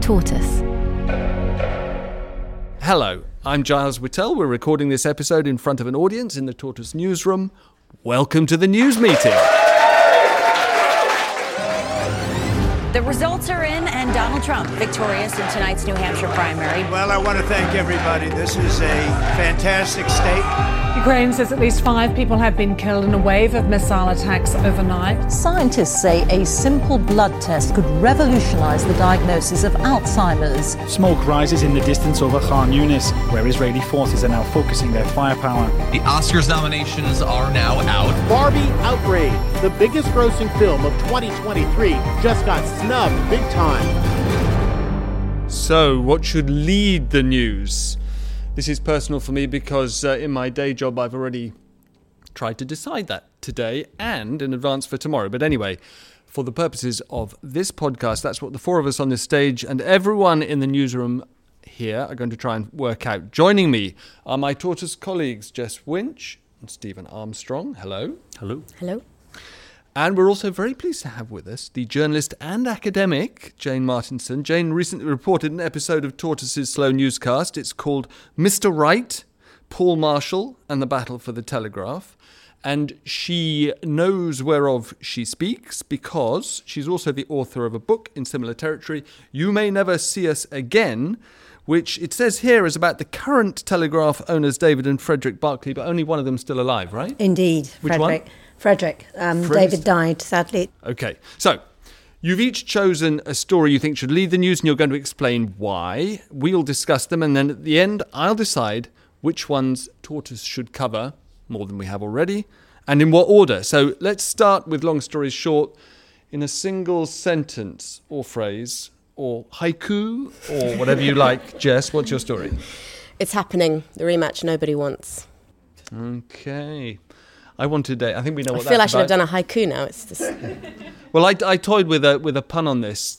Tortoise. Hello, I'm Giles Whitell. We're recording this episode in front of an audience in the Tortoise newsroom. Welcome to the news meeting. The results are in, and Donald Trump victorious in tonight's New Hampshire primary. Well, I want to thank everybody. This is a fantastic state. Ukraine says at least 5 people have been killed in a wave of missile attacks overnight. Scientists say a simple blood test could revolutionize the diagnosis of Alzheimer's. Smoke rises in the distance over Khan Yunis, where Israeli forces are now focusing their firepower. The Oscars nominations are now out. Barbie Outrage, the biggest grossing film of 2023, just got snubbed big time. So, what should lead the news? This is personal for me because in my day job I've already tried to decide that today and in advance for tomorrow. But anyway, for the purposes of this podcast, that's what the four of us on this stage and everyone in the newsroom here are going to try and work out. Joining me are my Tortoise colleagues, Jess Winch and Stephen Armstrong. Hello. Hello. Hello. And we're also very pleased to have with us the journalist and academic, Jane Martinson. Jane recently reported an episode of Tortoise's Slow Newscast. It's called Mr. Wright, Paul Marshall and the Battle for the Telegraph. And she knows whereof she speaks because she's also the author of a book in similar territory, You May Never See Us Again, which it says here is about the current Telegraph owners, David and Frederick Barclay, but only one of them's still alive, right? Indeed, which Frederick. One? Frederick. David died, sadly. Okay. So, you've each chosen a story you think should lead the news and you're going to explain why. We'll discuss them and then at the end, I'll decide which ones Tortoise should cover, more than we have already, and in what order. So, let's start with long stories short in a single sentence or phrase or haiku or whatever you like. Jess, what's your story? It's happening. The rematch nobody wants. Okay. I wanted a... I think we know what that's about. I feel I should have done a haiku now. It's just... Well, I toyed with a pun on this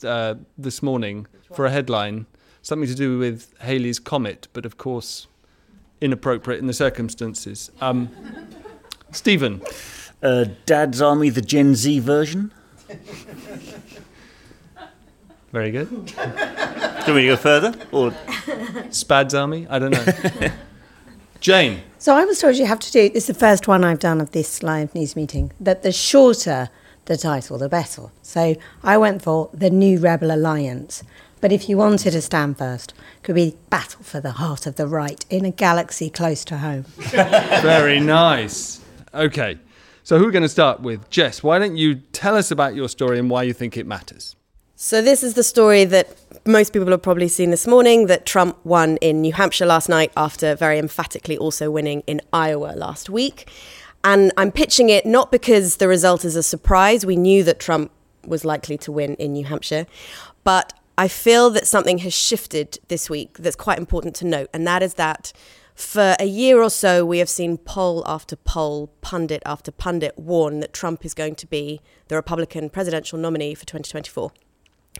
this morning for a headline. Something to do with Halley's Comet, but of course inappropriate in the circumstances. Stephen? Dad's Army, the Gen Z version. Very good. Do you want me to go further? Or Spad's Army? I don't know. Jane? So I was told you have to do, it's the first one I've done of this live news meeting, that the shorter the title, the better. So I went for the New Rebel Alliance. But if you wanted a stand first, it could be Battle for the Heart of the Right in a galaxy close to home. Very nice. Okay, so who are we going to start with? Jess, why don't you tell us about your story and why you think it matters? So this is the story that most people have probably seen this morning, that Trump won in New Hampshire last night after very emphatically also winning in Iowa last week. And I'm pitching it not because the result is a surprise. We knew that Trump was likely to win in New Hampshire. But I feel that something has shifted this week that's quite important to note. And that is that for a year or so, we have seen poll after poll, pundit after pundit warn that Trump is going to be the Republican presidential nominee for 2024.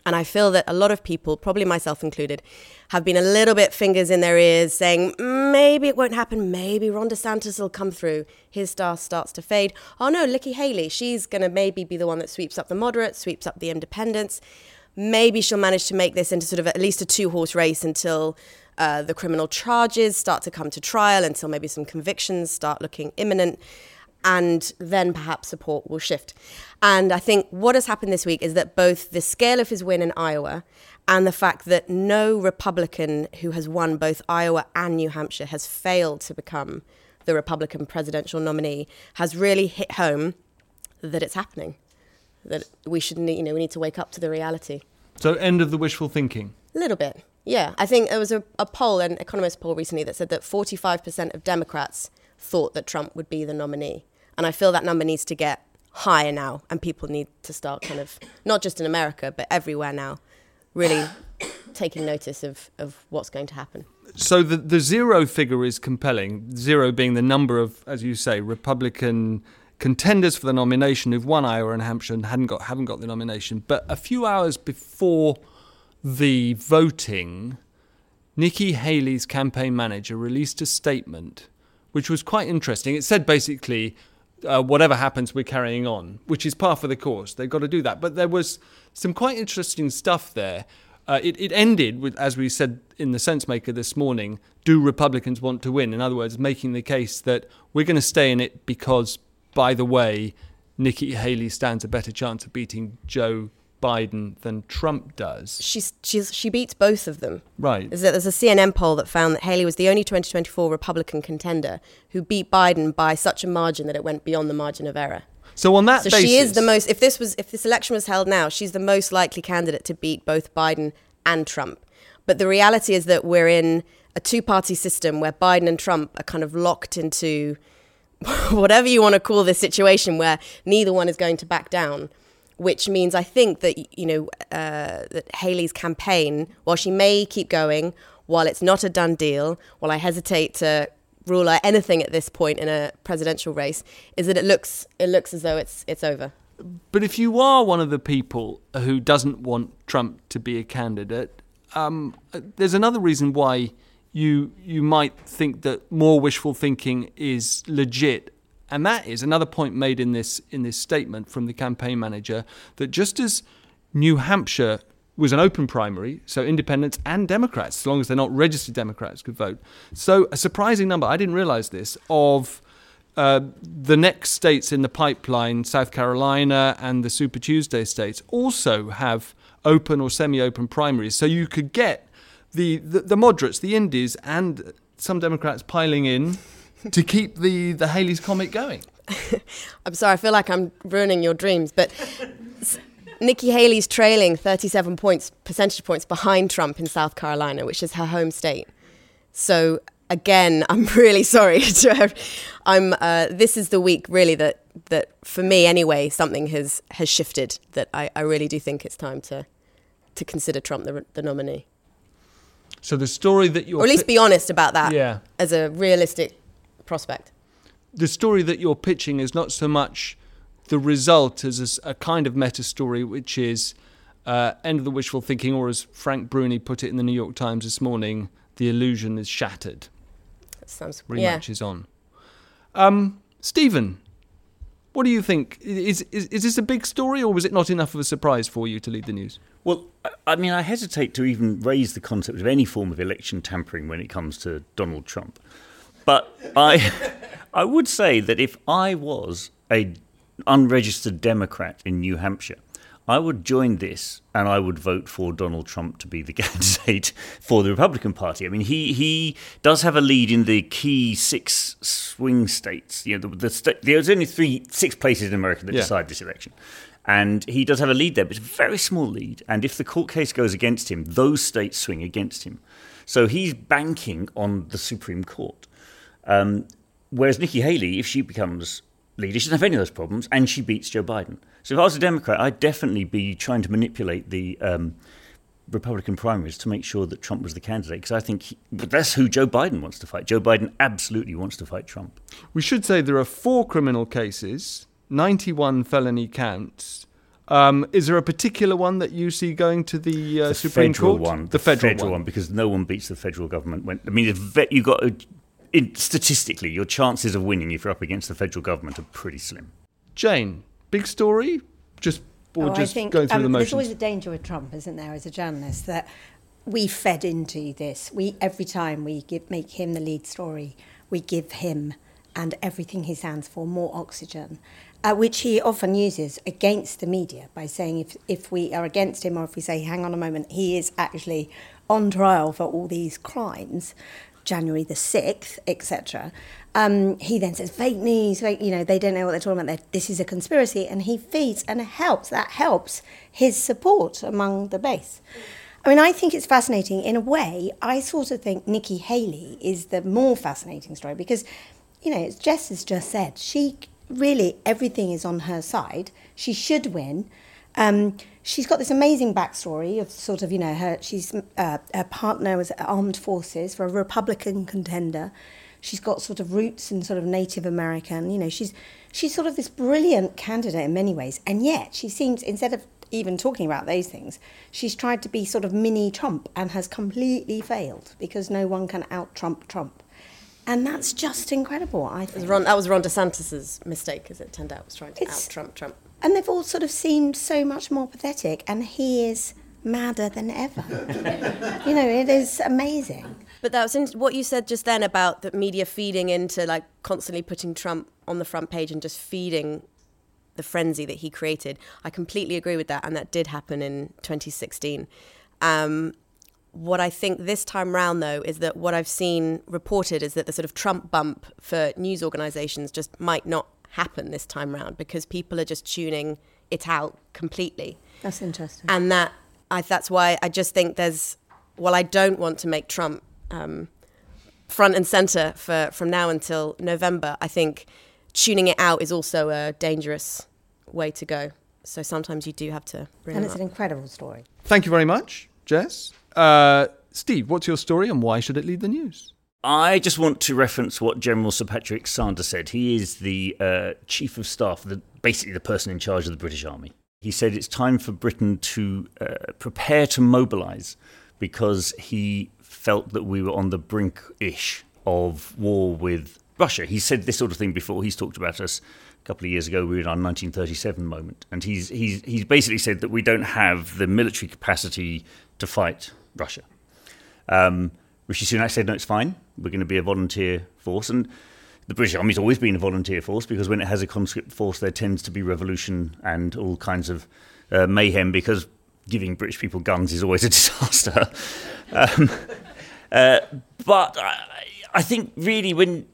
And I feel that a lot of people, probably myself included, have been a little bit fingers in their ears saying, maybe it won't happen, maybe Ron DeSantis will come through. His star starts to fade. Oh no, Nikki Haley, she's going to maybe be the one that sweeps up the moderates, sweeps up the independents. Maybe she'll manage to make this into sort of at least a 2-horse race until the criminal charges start to come to trial, until maybe some convictions start looking imminent. and then perhaps support will shift. And I think what has happened this week is that both the scale of his win in Iowa and the fact that no Republican who has won both Iowa and New Hampshire has failed to become the Republican presidential nominee has really hit home that it's happening, that we should need, we need to wake up to the reality. So end of the wishful thinking. A little bit, yeah. I think there was a poll, an economist poll recently that said that 45% of Democrats thought that Trump would be the nominee. And I feel that number needs to get higher now, and people need to start kind of, not just in America, but everywhere now, really taking notice of what's going to happen. So the zero figure is compelling, zero being the number of, as you say, Republican contenders for the nomination who've won Iowa and Hampshire and haven't got the nomination. But a few hours before the voting, Nikki Haley's campaign manager released a statement which was quite interesting. It said basically, whatever happens, we're carrying on, which is par for the course. They've got to do that. But there was some quite interesting stuff there. It ended with, as we said in the Sensemaker this morning, do Republicans want to win? In other words, making the case that we're going to stay in it because, by the way, Nikki Haley stands a better chance of beating Joe Biden than Trump does. She beats both of them. Right. There's a CNN poll that found that Haley was the only 2024 Republican contender who beat Biden by such a margin that it went beyond the margin of error. So on that basis, she is the most. If this election was held now, she's the most likely candidate to beat both Biden and Trump. But the reality is that we're in a two-party system where Biden and Trump are kind of locked into whatever you want to call this situation, where neither one is going to back down. Which means I think that that Haley's campaign, while she may keep going, while it's not a done deal, while I hesitate to rule out anything at this point in a presidential race, is that it looks as though it's over. But if you are one of the people who doesn't want Trump to be a candidate, there's another reason why you might think that more wishful thinking is legit. And that is another point made in this statement from the campaign manager, that just as New Hampshire was an open primary, so independents and Democrats, as long as they're not registered Democrats, could vote. So a surprising number, I didn't realise this, of the next states in the pipeline, South Carolina and the Super Tuesday states, also have open or semi-open primaries. So you could get the moderates, the indies, and some Democrats piling in to keep the Haley's comet going. I'm sorry, I feel like I'm ruining your dreams, but Nikki Haley's trailing 37 percentage points behind Trump in South Carolina, which is her home state. So again, I'm really sorry to, this is the week really that for me anyway, something has shifted, that I really do think it's time to consider Trump the nominee. So the story that you're... Or at least be honest about that, yeah, as a realistic prospect. The story that you're pitching is not so much the result as a kind of meta story, which is end of the wishful thinking, or as Frank Bruni put it in the New York Times this morning, the illusion is shattered. That sounds... Rematch is on. Stephen, what do you think? Is this a big story, or was it not enough of a surprise for you to lead the news? Well, I mean, I hesitate to even raise the concept of any form of election tampering when it comes to Donald Trump. But I would say that if I was an unregistered Democrat in New Hampshire, I would join this and I would vote for Donald Trump to be the candidate for the Republican Party. I mean, he does have a lead in the key six swing states. You know, there's only six places in America that decide this election. And he does have a lead there, but it's a very small lead. And if the court case goes against him, those states swing against him. So he's banking on the Supreme Court. Whereas Nikki Haley, if she becomes leader, she doesn't have any of those problems, and she beats Joe Biden. So if I was a Democrat, I'd definitely be trying to manipulate the Republican primaries to make sure that Trump was the candidate, because I think that's who Joe Biden wants to fight. Joe Biden absolutely wants to fight Trump. We should say there are 4 criminal cases, 91 felony counts. Is there a particular one that you see going to the Supreme Court? The federal one, because no one beats the federal government. You've got... statistically, your chances of winning if you're up against the federal government are pretty slim. Jane, big story? Going through the motions? There's always a danger with Trump, isn't there, as a journalist, that we fed into this. Every time we make him the lead story, we give him and everything he stands for, more oxygen, which he often uses against the media by saying if we are against him or if we say, hang on a moment, he is actually on trial for all these crimes, January the 6th, etc. He then says, fake news, they don't know what they're talking about, this is a conspiracy, and he feeds and helps his support among the base. I mean, I think it's fascinating. In a way, I sort of think Nikki Haley is the more fascinating story because, as Jess has just said, she really, everything is on her side. She should win. She's got this amazing backstory of sort of, her partner was armed forces for a Republican contender. She's got sort of roots in sort of Native American, she's sort of this brilliant candidate in many ways. And yet she seems, instead of even talking about those things, she's tried to be sort of mini Trump and has completely failed because no one can out-Trump Trump. And that's just incredible, I think. That was Ron DeSantis's mistake, as it turned out, was trying to out-Trump Trump. And they've all sort of seemed so much more pathetic, and he is madder than ever. It is amazing. But that was what you said just then about the media feeding into, constantly putting Trump on the front page and just feeding the frenzy that he created. I completely agree with that, and that did happen in 2016. What I think this time round, though, is that what I've seen reported is that the sort of Trump bump for news organisations just might not happen this time round because people are just tuning it out completely. That's interesting. And that's why I just think I don't want to make Trump front and centre from now until November. I think tuning it out is also a dangerous way to go. So sometimes you do have to bring it up. And it's an incredible story. Thank you very much, Jess. Steve, what's your story and why should it lead the news? I just want to reference what General Sir Patrick Sander said. He is the chief of staff, basically the person in charge of the British Army. He said it's time for Britain to prepare to mobilise because he felt that we were on the brink-ish of war with Russia. He said this sort of thing before. He's talked about us a couple of years ago. We were in our 1937 moment. And he's basically said that we don't have the military capacity to fight Russia. Rishi Sunak said, no, it's fine. We're going to be a volunteer force. And the British Army's always been a volunteer force because when it has a conscript force, there tends to be revolution and all kinds of mayhem because giving British people guns is always a disaster. But I think really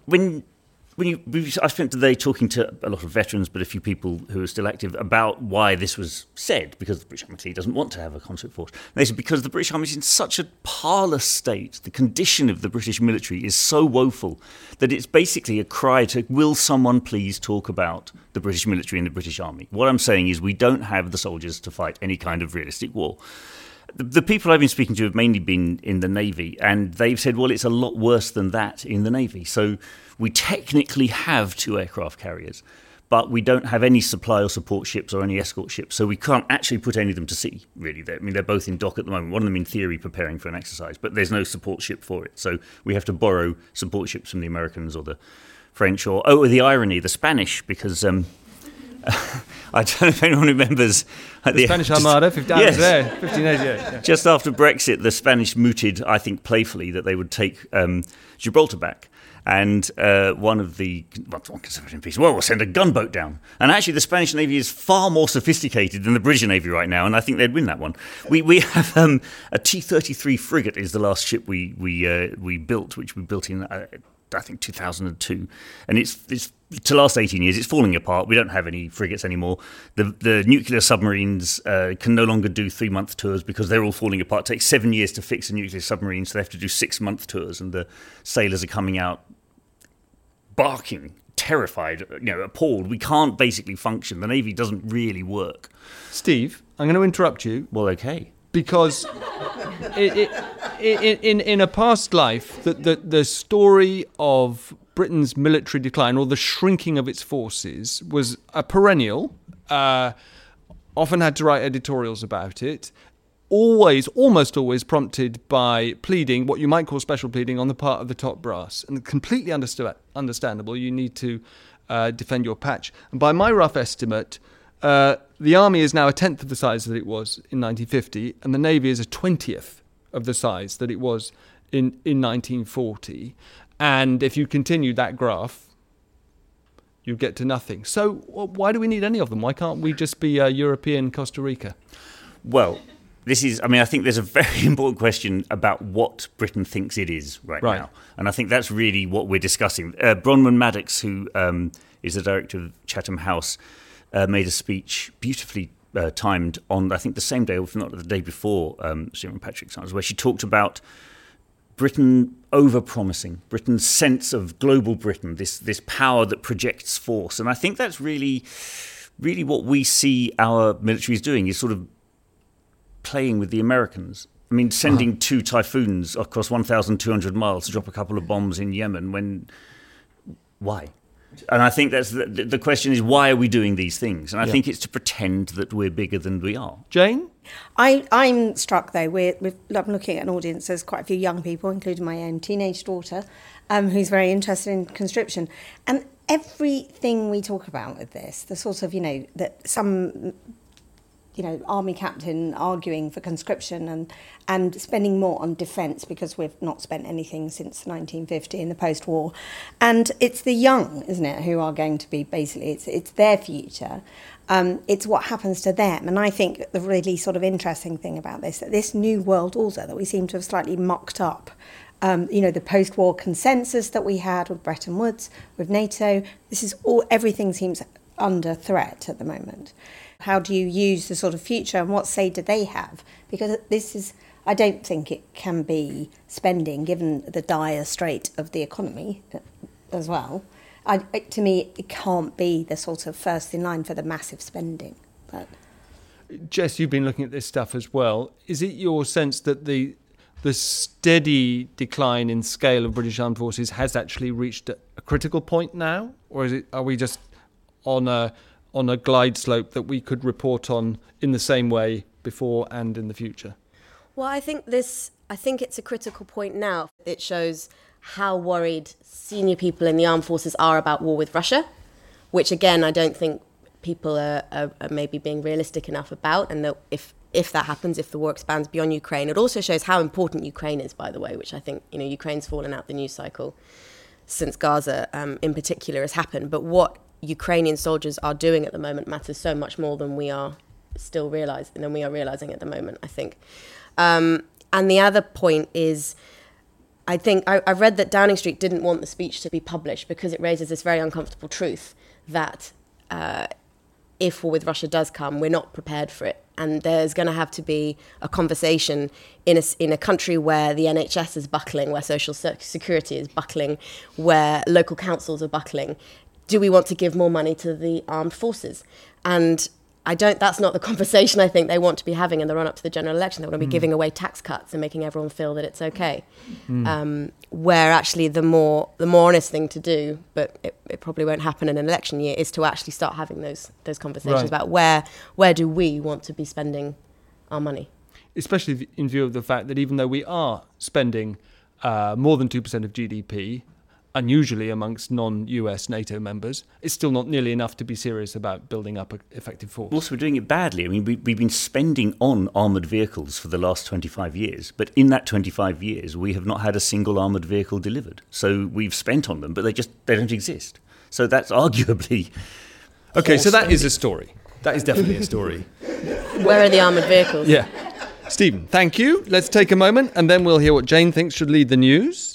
I spent today talking to a lot of veterans, but a few people who are still active about why this was said, because the British Army doesn't want to have a conscript force. And they said because the British Army is in such a parlous state, the condition of the British military is so woeful that it's basically a cry to, will someone please talk about the British military and the British Army? What I'm saying is we don't have the soldiers to fight any kind of realistic war. The people I've been speaking to have mainly been in the Navy, and they've said, well, it's a lot worse than that in the Navy. So we technically have 2 aircraft carriers, but we don't have any supply or support ships or any escort ships, so we can't actually put any of them to sea, really. They're both in dock at the moment. One of them, in theory, preparing for an exercise, but there's no support ship for it. So we have to borrow support ships from the Americans or the French or the irony, the Spanish, because... I don't know if anyone remembers... The Spanish Armada, 1588. Yeah. Just after Brexit, the Spanish mooted, I think playfully, that they would take Gibraltar back. And one Conservative piece, we'll send a gunboat down. And actually, the Spanish Navy is far more sophisticated than the British Navy right now, and I think they'd win that one. We have a T-33 frigate is the last ship we built, which we built in... I think 2002, and it's to last 18 years. It's falling apart. We don't have any frigates anymore. The nuclear submarines can no longer do 3-month tours because they're all falling apart. It takes 7 years to fix a nuclear submarine, so they have to do 6-month tours, and the sailors are coming out barking, terrified, appalled. We can't basically function. The Navy doesn't really work. Steve, I'm going to interrupt you. Well, okay. Because in a past life, the story of Britain's military decline or the shrinking of its forces was a perennial, often had to write editorials about it, almost always prompted by pleading, what you might call special pleading, on the part of the top brass. And completely understandable, you need to defend your patch. And by my rough estimate... the army is now a 10th of the size that it was in 1950, and the navy is a 20th of the size that it was in 1940. And if you continue that graph, you get to nothing. So why do we need any of them? Why can't we just be European Costa Rica? Well, this is, I mean, I think there's a very important question about what Britain thinks it is right now. And I think that's really what we're discussing. Bronwyn Maddox, who is the director of Chatham House, made a speech beautifully timed on, I think, the same day, if not the day before, Simon Patrick's answer, where she talked about Britain over-promising, Britain's sense of global Britain, this power that projects force. And I think that's really, really what we see our militaries doing, is sort of playing with the Americans. I mean, sending two typhoons across 1,200 miles to drop a couple of bombs in Yemen, why? And I think that's the question is, why are we doing these things? And I think it's to pretend that we're bigger than we are. Jane? I'm struck, though, I'm looking at an audience, there's quite a few young people, including my own teenage daughter, who's very interested in conscription. And everything we talk about with this, the sort of, that some... army captain arguing for conscription and spending more on defence because we've not spent anything since 1950 in the post-war. And it's the young, isn't it, who are going to be basically, it's their future. It's what happens to them. And I think the really sort of interesting thing about this, that this new world order that we seem to have slightly mucked up, the post-war consensus that we had with Bretton Woods, with NATO, this is all, everything seems under threat at the moment. How do you use the sort of future and what say do they have? Because this is, I don't think it can be spending, given the dire strait of the economy as well. To me, it can't be the sort of first in line for the massive spending. But Jess, you've been looking at this stuff as well. Is it your sense that the steady decline in scale of British armed forces has actually reached a critical point now? Or are we just on a glide slope that we could report on in the same way before and in the future? Well, I think it's a critical point now. It shows how worried senior people in the armed forces are about war with Russia, which again, I don't think people are maybe being realistic enough about. And that if that happens, if the war expands beyond Ukraine, it also shows how important Ukraine is, by the way, which I think, Ukraine's fallen out the news cycle since Gaza in particular has happened. But what Ukrainian soldiers are doing at the moment matters so much more than we are realizing at the moment, I think. And the other point is, I think I read that Downing Street didn't want the speech to be published because it raises this very uncomfortable truth that if war with Russia does come, we're not prepared for it. And there's going to have to be a conversation in a country where the NHS is buckling, where social security is buckling, where local councils are buckling. Do we want to give more money to the armed forces? And that's not the conversation I think they want to be having in the run-up to the general election. They want to be giving away tax cuts and making everyone feel that it's okay. Where actually the more honest thing to do, but it probably won't happen in an election year, is to actually start having those conversations about where do we want to be spending our money? Especially in view of the fact that even though we are spending more than 2% of GDP, unusually amongst non-US NATO members, it's still not nearly enough to be serious about building up an effective force. Also, we're doing it badly. I mean, we've been spending on armoured vehicles for the last 25 years, but in that 25 years, we have not had a single armoured vehicle delivered. So we've spent on them, but they don't exist. So that's arguably... Okay, so that is a story. That is definitely a story. Where are the armoured vehicles? Yeah. Stephen, thank you. Let's take a moment and then we'll hear what Jane thinks should lead the news.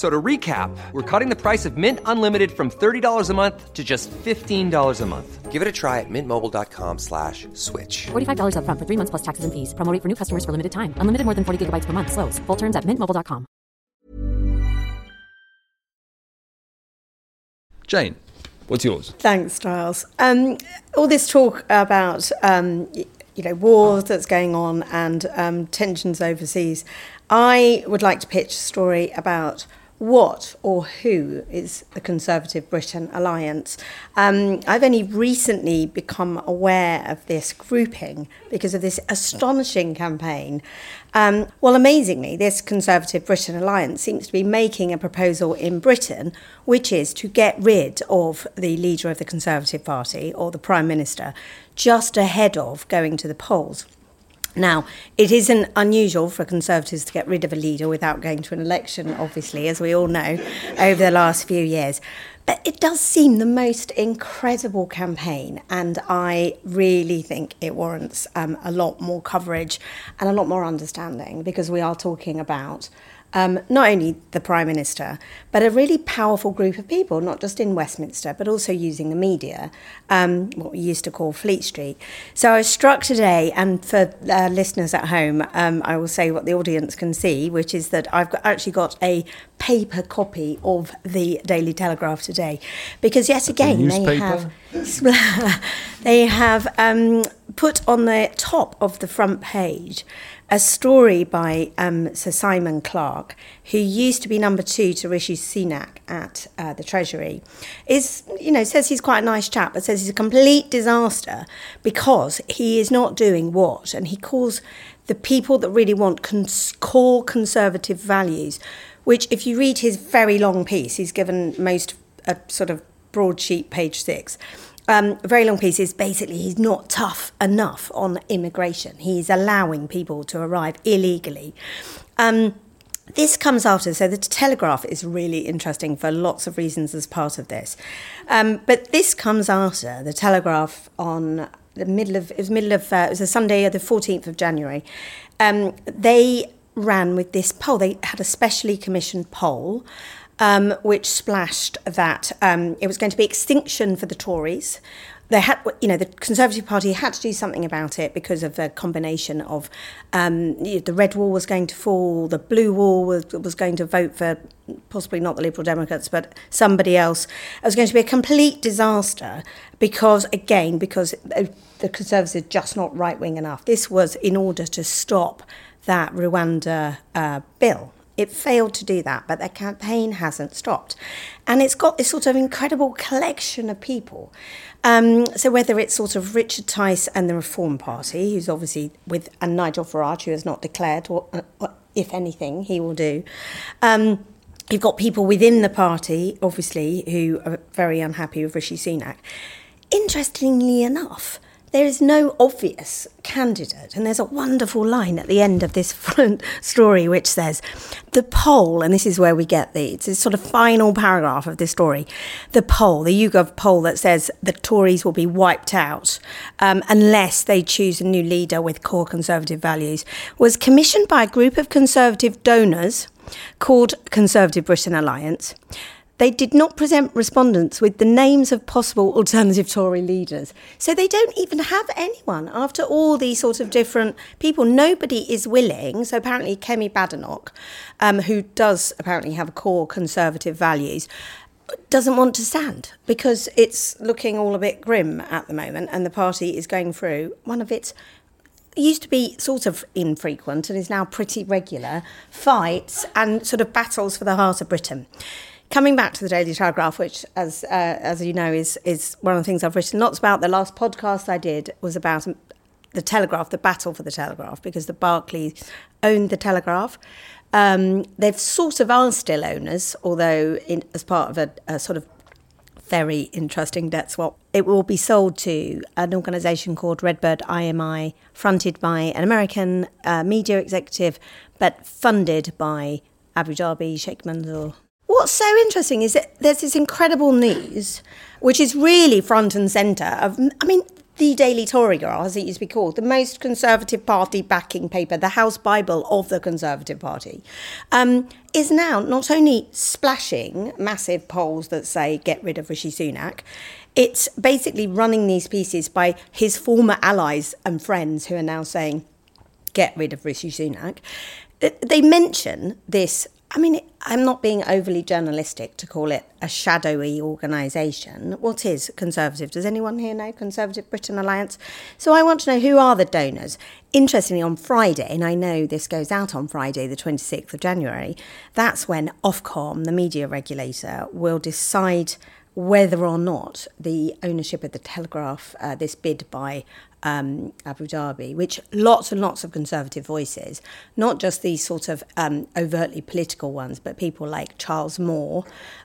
So to recap, we're cutting the price of Mint Unlimited from $30 a month to just $15 a month. Give it a try at mintmobile.com/switch. $45 up front for 3 months plus taxes and fees. Promo rate for new customers for limited time. Unlimited more than 40 gigabytes per month. Slows full terms at mintmobile.com. Jane, what's yours? Thanks, Stiles. All this talk about war that's going on and tensions overseas. I would like to pitch a story about what or who is the Conservative Britain Alliance. I've only recently become aware of this grouping because of this astonishing campaign. Amazingly, this Conservative Britain Alliance seems to be making a proposal in Britain, which is to get rid of the leader of the Conservative Party or the Prime Minister just ahead of going to the polls. Now, it isn't unusual for Conservatives to get rid of a leader without going to an election, obviously, as we all know, over the last few years. But it does seem the most incredible campaign, and I really think it warrants a lot more coverage and a lot more understanding, because we are talking about not only the Prime Minister, but a really powerful group of people, not just in Westminster, but also using the media, what we used to call Fleet Street. So I was struck today, and for listeners at home, I will say what the audience can see, which is that I've actually got a paper copy of the Daily Telegraph today, because yet again, they have put on the top of the front page a story by Sir Simon Clarke, who used to be number two to Rishi Sunak at the Treasury. Says he's quite a nice chap, but says he's a complete disaster because he is not doing what, and he calls the people that really want core conservative values, which, if you read his very long piece, he's given most a sort of broadsheet, page 6. A very long piece is basically he's not tough enough on immigration. He's allowing people to arrive illegally. This comes after, so the Telegraph is really interesting for lots of reasons as part of this. But this comes after the Telegraph on it was a Sunday, the 14th of January. They ran with this poll. They had a specially commissioned poll, which splashed that it was going to be extinction for the Tories. They had, the Conservative Party had to do something about it because of the combination of the Red Wall was going to fall, the Blue Wall was going to vote for possibly not the Liberal Democrats, but somebody else. It was going to be a complete disaster because the Conservatives are just not right-wing enough. This was in order to stop that Rwanda bill. It failed to do that, but their campaign hasn't stopped. And it's got this sort of incredible collection of people. So whether it's sort of Richard Tice and the Reform Party, who's obviously and Nigel Farage, who has not declared what if anything, he will do. You've got people within the party, obviously, who are very unhappy with Rishi Sunak. Interestingly enough, there is no obvious candidate, and there's a wonderful line at the end of this front story which says, the poll, and this is where we get it's a sort of final paragraph of this story, the poll, the YouGov poll that says the Tories will be wiped out unless they choose a new leader with core Conservative values, was commissioned by a group of Conservative donors called Conservative Britain Alliance. They did not present respondents with the names of possible alternative Tory leaders. So they don't even have anyone. After all these sort of different people, nobody is willing. So apparently Kemi Badenoch, who does apparently have core Conservative values, doesn't want to stand because it's looking all a bit grim at the moment, and the party is going through one of its used to be sort of infrequent and is now pretty regular fights and sort of battles for the heart of Britain. Coming back to the Daily Telegraph, which, as you know, is one of the things I've written lots about. The last podcast I did was about the Telegraph, the battle for the Telegraph, because the Barclays owned the Telegraph. They've sort of are still owners, although as part of a sort of very interesting debt swap. It will be sold to an organisation called Redbird IMI, fronted by an American media executive, but funded by Abu Dhabi, Sheikh Mansour. What's so interesting is that there's this incredible news, which is really front and centre of, I mean, the Daily Telegraph, as it used to be called, the most Conservative Party backing paper, the House Bible of the Conservative Party, is now not only splashing massive polls that say get rid of Rishi Sunak, it's basically running these pieces by his former allies and friends who are now saying get rid of Rishi Sunak. They mention this, I mean, I'm not being overly journalistic to call it a shadowy organisation. What is Conservative? Does anyone here know Conservative Britain Alliance? So I want to know, who are the donors? Interestingly, on Friday, and I know this goes out on Friday, the 26th of January, that's when Ofcom, the media regulator, will decide whether or not the ownership of the Telegraph, this bid by Abu Dhabi, which lots and lots of Conservative voices, not just these sort of overtly political ones, but people like Charles Moore,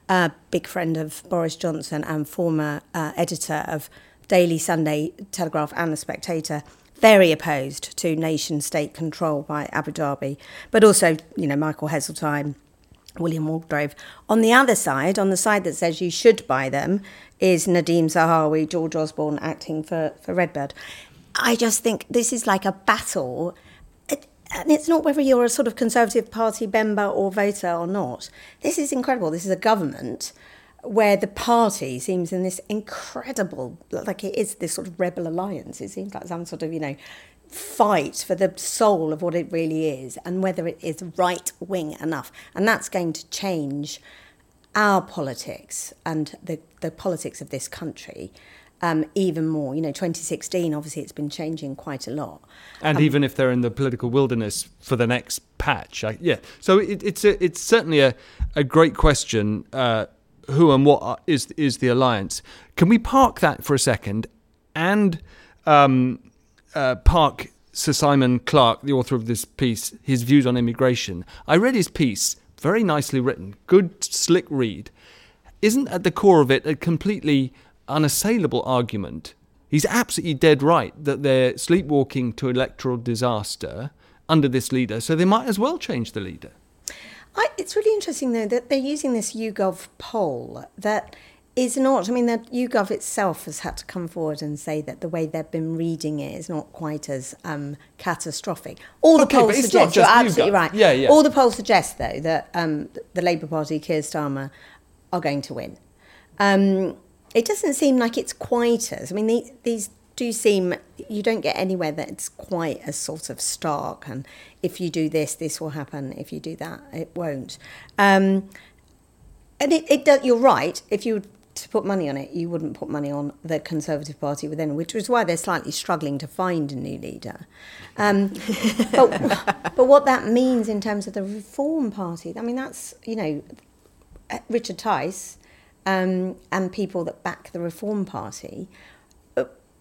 a big friend of Boris Johnson and former editor of Daily, Sunday Telegraph and The Spectator, very opposed to nation-state control by Abu Dhabi, but also, you know, Michael Heseltine, William Walgrove. On the other side, on the side that says you should buy them, is Nadeem Zahawi, George Osborne acting for Redbird. I just think this is like a battle. And it's not whether you're a sort of Conservative Party member or voter or not. This is incredible. This is a government where the party seems in this incredible, like it is this sort of rebel alliance. It seems like some sort of, you know, fight for the soul of what it really is and whether it is right-wing enough. And that's going to change our politics and the politics of this country even more. You know, 2016, obviously, it's been changing quite a lot. And even if they're in the political wilderness for the next patch. So it's certainly a great question, who and what is the alliance. Can we park that for a second and... park Sir Simon Clarke, the author of this piece, his views on immigration. I read his piece, very nicely written, good, slick read. Isn't at the core of it a completely unassailable argument? He's absolutely dead right that they're sleepwalking to electoral disaster under this leader, so they might as well change the leader. It's really interesting, though, that they're using this YouGov poll that... is not, I mean, the YouGov itself has had to come forward and say that the way they've been reading it is not quite as catastrophic. All the polls suggest, you're absolutely right. Yeah. All the polls suggest, though, that the Labour Party, Keir Starmer, are going to win. It doesn't seem like it's quite as, I mean, these do seem, you don't get anywhere that it's quite as sort of stark, and if you do this, this will happen, if you do that, it won't. And it does, you're right, if you to put money on it, you wouldn't put money on the Conservative Party within, which is why they're slightly struggling to find a new leader. But what that means in terms of the Reform Party, I mean, that's, you know, Richard Tice and people that back the Reform Party.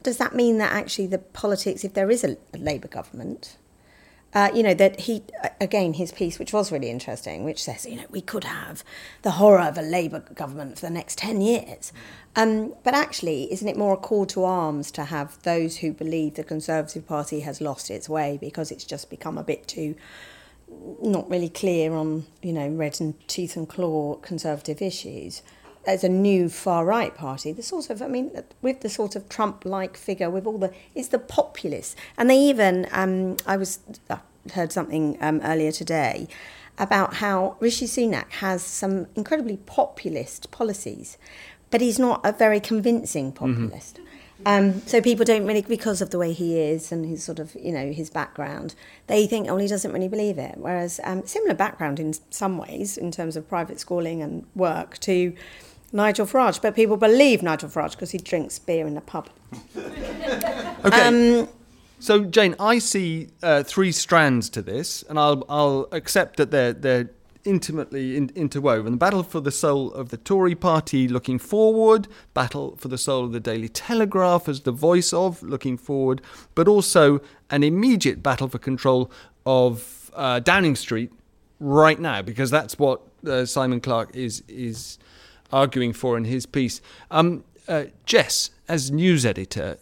Does that mean that actually the politics, if there is a Labour government... you know, that he, again, his piece, which was really interesting, which says, you know, we could have the horror of a Labour government for the next 10 years. But actually, isn't it more a call to arms to have those who believe the Conservative Party has lost its way because it's just become a bit too not really clear on, you know, red and tooth and claw Conservative issues? As a new far-right party, the sort of, I mean, with the sort of Trump-like figure, with all the, it's the populists. And they even, I heard something earlier today about how Rishi Sunak has some incredibly populist policies, but he's not a very convincing populist. Mm-hmm. So people don't really, because of the way he is and his sort of, you know, his background, they think, oh, well, he doesn't really believe it. Whereas similar background in some ways, in terms of private schooling and work, to Nigel Farage, but people believe Nigel Farage because he drinks beer in the pub. Okay. So, Jane, I see three strands to this, and I'll accept that they're intimately interwoven. The battle for the soul of the Tory party looking forward, battle for the soul of the Daily Telegraph as the voice of looking forward, but also an immediate battle for control of Downing Street right now, because that's what Simon Clarke is arguing for in his piece. Jess, as news editor,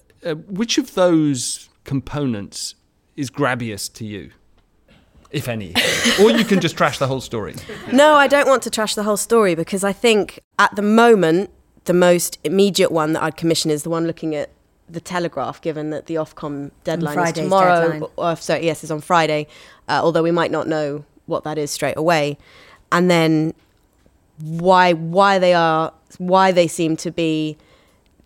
which of those components is grabbiest to you? if any? Or you can just trash the whole story. No, I don't want to trash the whole story, because I think at the moment, the most immediate one that I'd commission is the one looking at the Telegraph, given that the Ofcom deadline is tomorrow. Deadline. Yes, it's on Friday, although we might not know what that is straight away. And then why they seem to be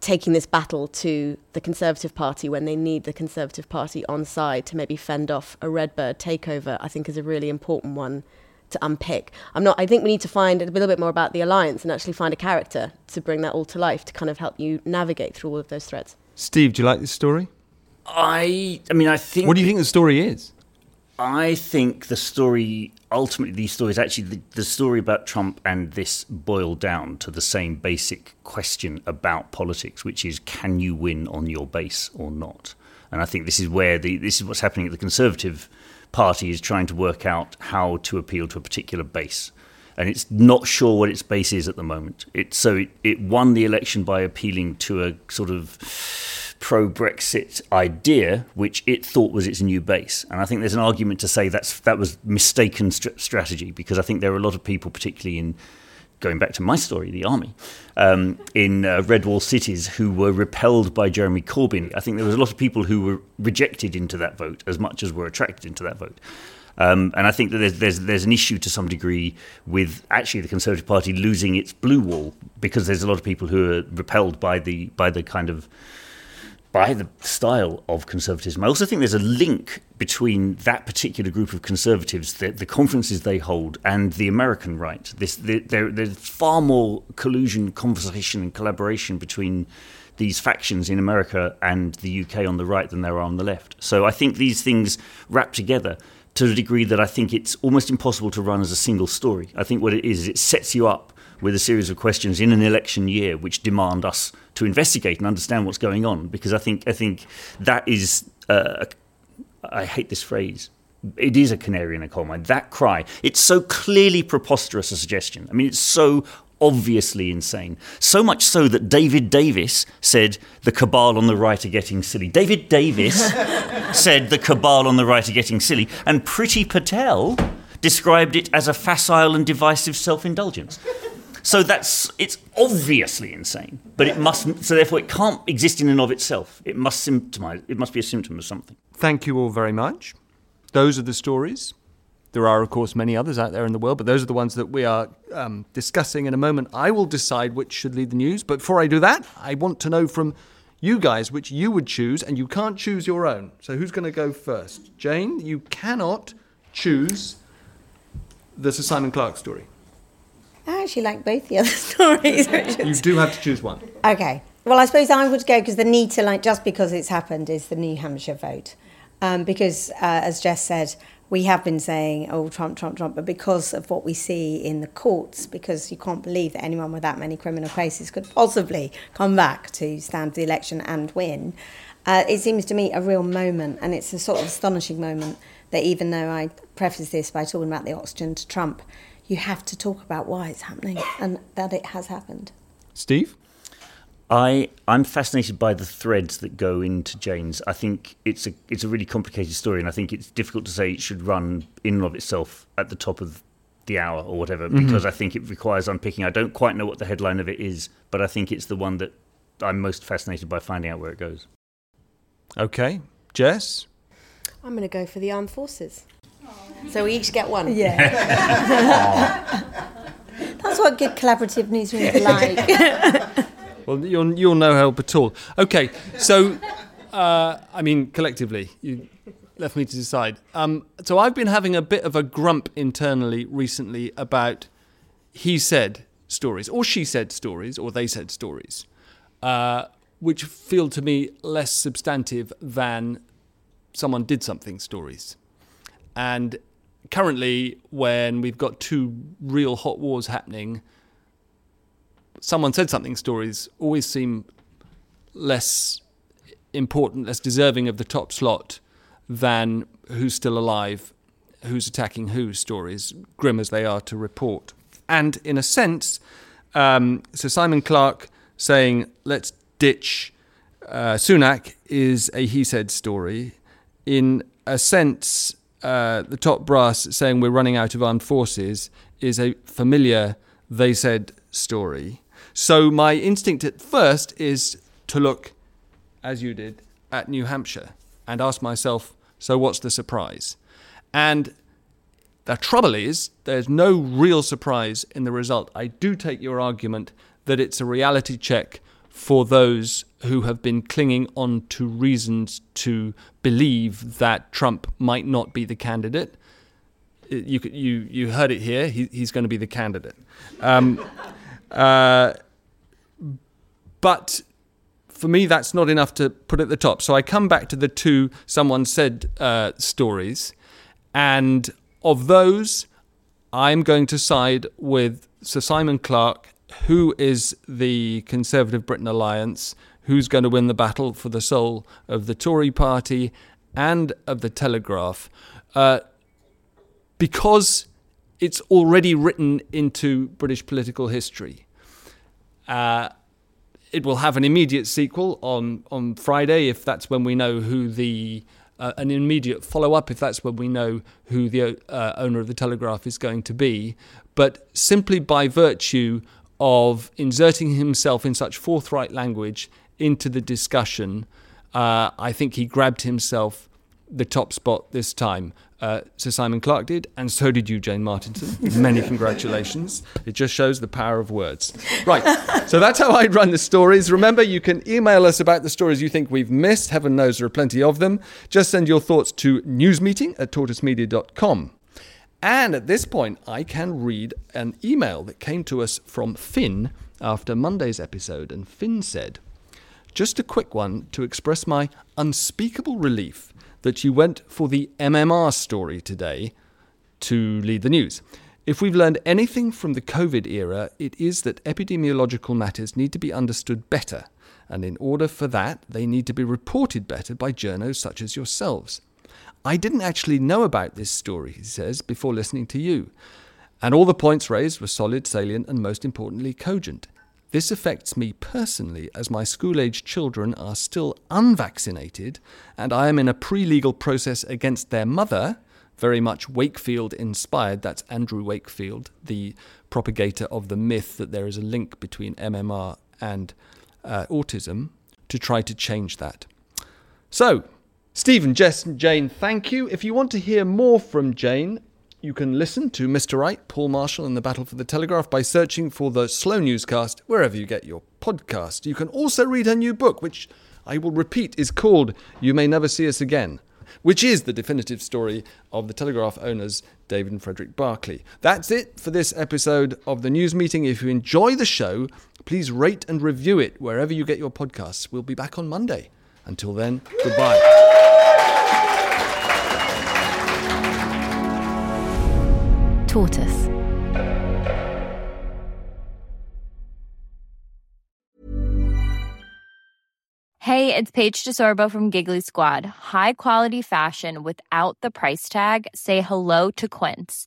taking this battle to the Conservative Party when they need the Conservative Party on side to maybe fend off a Redbird takeover, I think is a really important one to unpick. I think we need to find a little bit more about the alliance and actually find a character to bring that all to life, to kind of help you navigate through all of those threads. Steve, do you like this story? I mean, I think... What do you think the story is? I think the story, ultimately, these stories, actually, the story about Trump and this boil down to the same basic question about politics, which is, can you win on your base or not? And I think this is where this is what's happening at the Conservative Party, is trying to work out how to appeal to a particular base. And it's not sure what its base is at the moment. It won the election by appealing to a sort of pro-Brexit idea, which it thought was its new base. And I think there's an argument to say that was mistaken strategy, because I think there are a lot of people, particularly in, going back to my story, the army, in Red Wall cities who were repelled by Jeremy Corbyn. I think there was a lot of people who were rejected into that vote as much as were attracted into that vote. And I think that there's an issue to some degree with actually the Conservative Party losing its Blue Wall, because there's a lot of people who are repelled by the style of conservatism. I also think there's a link between that particular group of conservatives, the conferences they hold, and the American right. There's far more collusion, conversation, and collaboration between these factions in America and the UK on the right than there are on the left. So I think these things wrap together to the degree that I think it's almost impossible to run as a single story. I think what it is it sets you up with a series of questions in an election year which demand us to investigate and understand what's going on, because I think that is, I hate this phrase, it is a canary in a coal mine, that cry. It's so clearly preposterous a suggestion. I mean, it's so obviously insane. So much so that David Davis said the cabal on the right are getting silly. David Davis said the cabal on the right are getting silly. And Priti Patel described it as a facile and divisive self-indulgence. So it's obviously insane, but it must. So therefore, it can't exist in and of itself. It must symptomize. It must be a symptom of something. Thank you all very much. Those are the stories. There are, of course, many others out there in the world, but those are the ones that we are discussing. In a moment, I will decide which should lead the news. But before I do that, I want to know from you guys which you would choose, and you can't choose your own. So who's going to go first? Jane, you cannot choose the Sir Simon Clarke story. I actually like both the other stories, Richard. You do have to choose one. Okay. Well, I suppose I would go, because the need to, like, just because it's happened, is the New Hampshire vote. Because, as Jess said, we have been saying, oh, Trump, Trump, Trump, but because of what we see in the courts, because you can't believe that anyone with that many criminal cases could possibly come back to stand for the election and win, it seems to me a real moment, and it's a sort of astonishing moment that, even though I preface this by talking about the oxygen to Trump, you have to talk about why it's happening and that it has happened. Steve? I'm fascinated by the threads that go into Jane's. I think it's a really complicated story, and I think it's difficult to say it should run in and of itself at the top of the hour or whatever, because I think it requires unpicking. I don't quite know what the headline of it is, but I think it's the one that I'm most fascinated by finding out where it goes. Okay. Jess? I'm going to go for the armed forces. So we each get one. Yeah. That's what good collaborative newsrooms are like. Well, you're no help at all. Okay, so, I mean, collectively, you left me to decide. So I've been having a bit of a grump internally recently about he said stories, or she said stories, or they said stories, which feel to me less substantive than someone did something stories. And currently, when we've got two real hot wars happening, someone said something stories always seem less important, less deserving of the top slot than who's still alive, who's attacking who stories, grim as they are to report. And in a sense, Sir Simon Clarke saying, let's ditch Sunak is a he said story. In a sense, the top brass saying we're running out of armed forces is a familiar they said story. So my instinct at first is to look, as you did, at New Hampshire and ask myself, so what's the surprise? And the trouble is, there's no real surprise in the result. I do take your argument that it's a reality check for those who have been clinging on to reasons to believe that Trump might not be the candidate. You heard it here. He's going to be the candidate. But for me, that's not enough to put at the top. So I come back to the two someone said stories, and of those, I'm going to side with Sir Simon Clarke, who is the Conservative Britain Alliance, who's going to win the battle for the soul of the Tory party and of the Telegraph, because it's already written into British political history. It will have an immediate sequel on Friday, if that's when we know who the... an immediate follow-up, if that's when we know who the owner of the Telegraph is going to be. But simply by virtue of inserting himself in such forthright language into the discussion, I think he grabbed himself the top spot this time. Sir Simon Clarke did, and so did you, Jane Martinson. Many congratulations. It just shows the power of words. Right, so that's how I run the stories. Remember, you can email us about the stories you think we've missed. Heaven knows there are plenty of them. Just send your thoughts to newsmeeting@tortoisemedia.com. And at this point, I can read an email that came to us from Finn after Monday's episode. And Finn said, "Just a quick one to express my unspeakable relief that you went for the MMR story today to lead the news. If we've learned anything from the COVID era, it is that epidemiological matters need to be understood better, and in order for that, they need to be reported better by journos such as yourselves. I didn't actually know about this story," he says, "before listening to you, and all the points raised were solid, salient, and most importantly, cogent. This affects me personally, as my school-aged children are still unvaccinated and I am in a pre-legal process against their mother," very much Wakefield-inspired. That's Andrew Wakefield, the propagator of the myth that there is a link between MMR and autism, to try to change that. So, Stephen, Jess and Jane, thank you. If you want to hear more from Jane, you can listen to Mr. Wright, Paul Marshall and the Battle for the Telegraph by searching for the Slow Newscast wherever you get your podcast. You can also read her new book, which I will repeat is called You May Never See Us Again, which is the definitive story of the Telegraph owners David and Frederick Barclay. That's it for this episode of the News Meeting. If you enjoy the show, please rate and review it wherever you get your podcasts. We'll be back on Monday. Until then, goodbye. Tortoise. Hey, it's Paige DeSorbo from Giggly Squad. High quality fashion without the price tag. Say hello to Quince.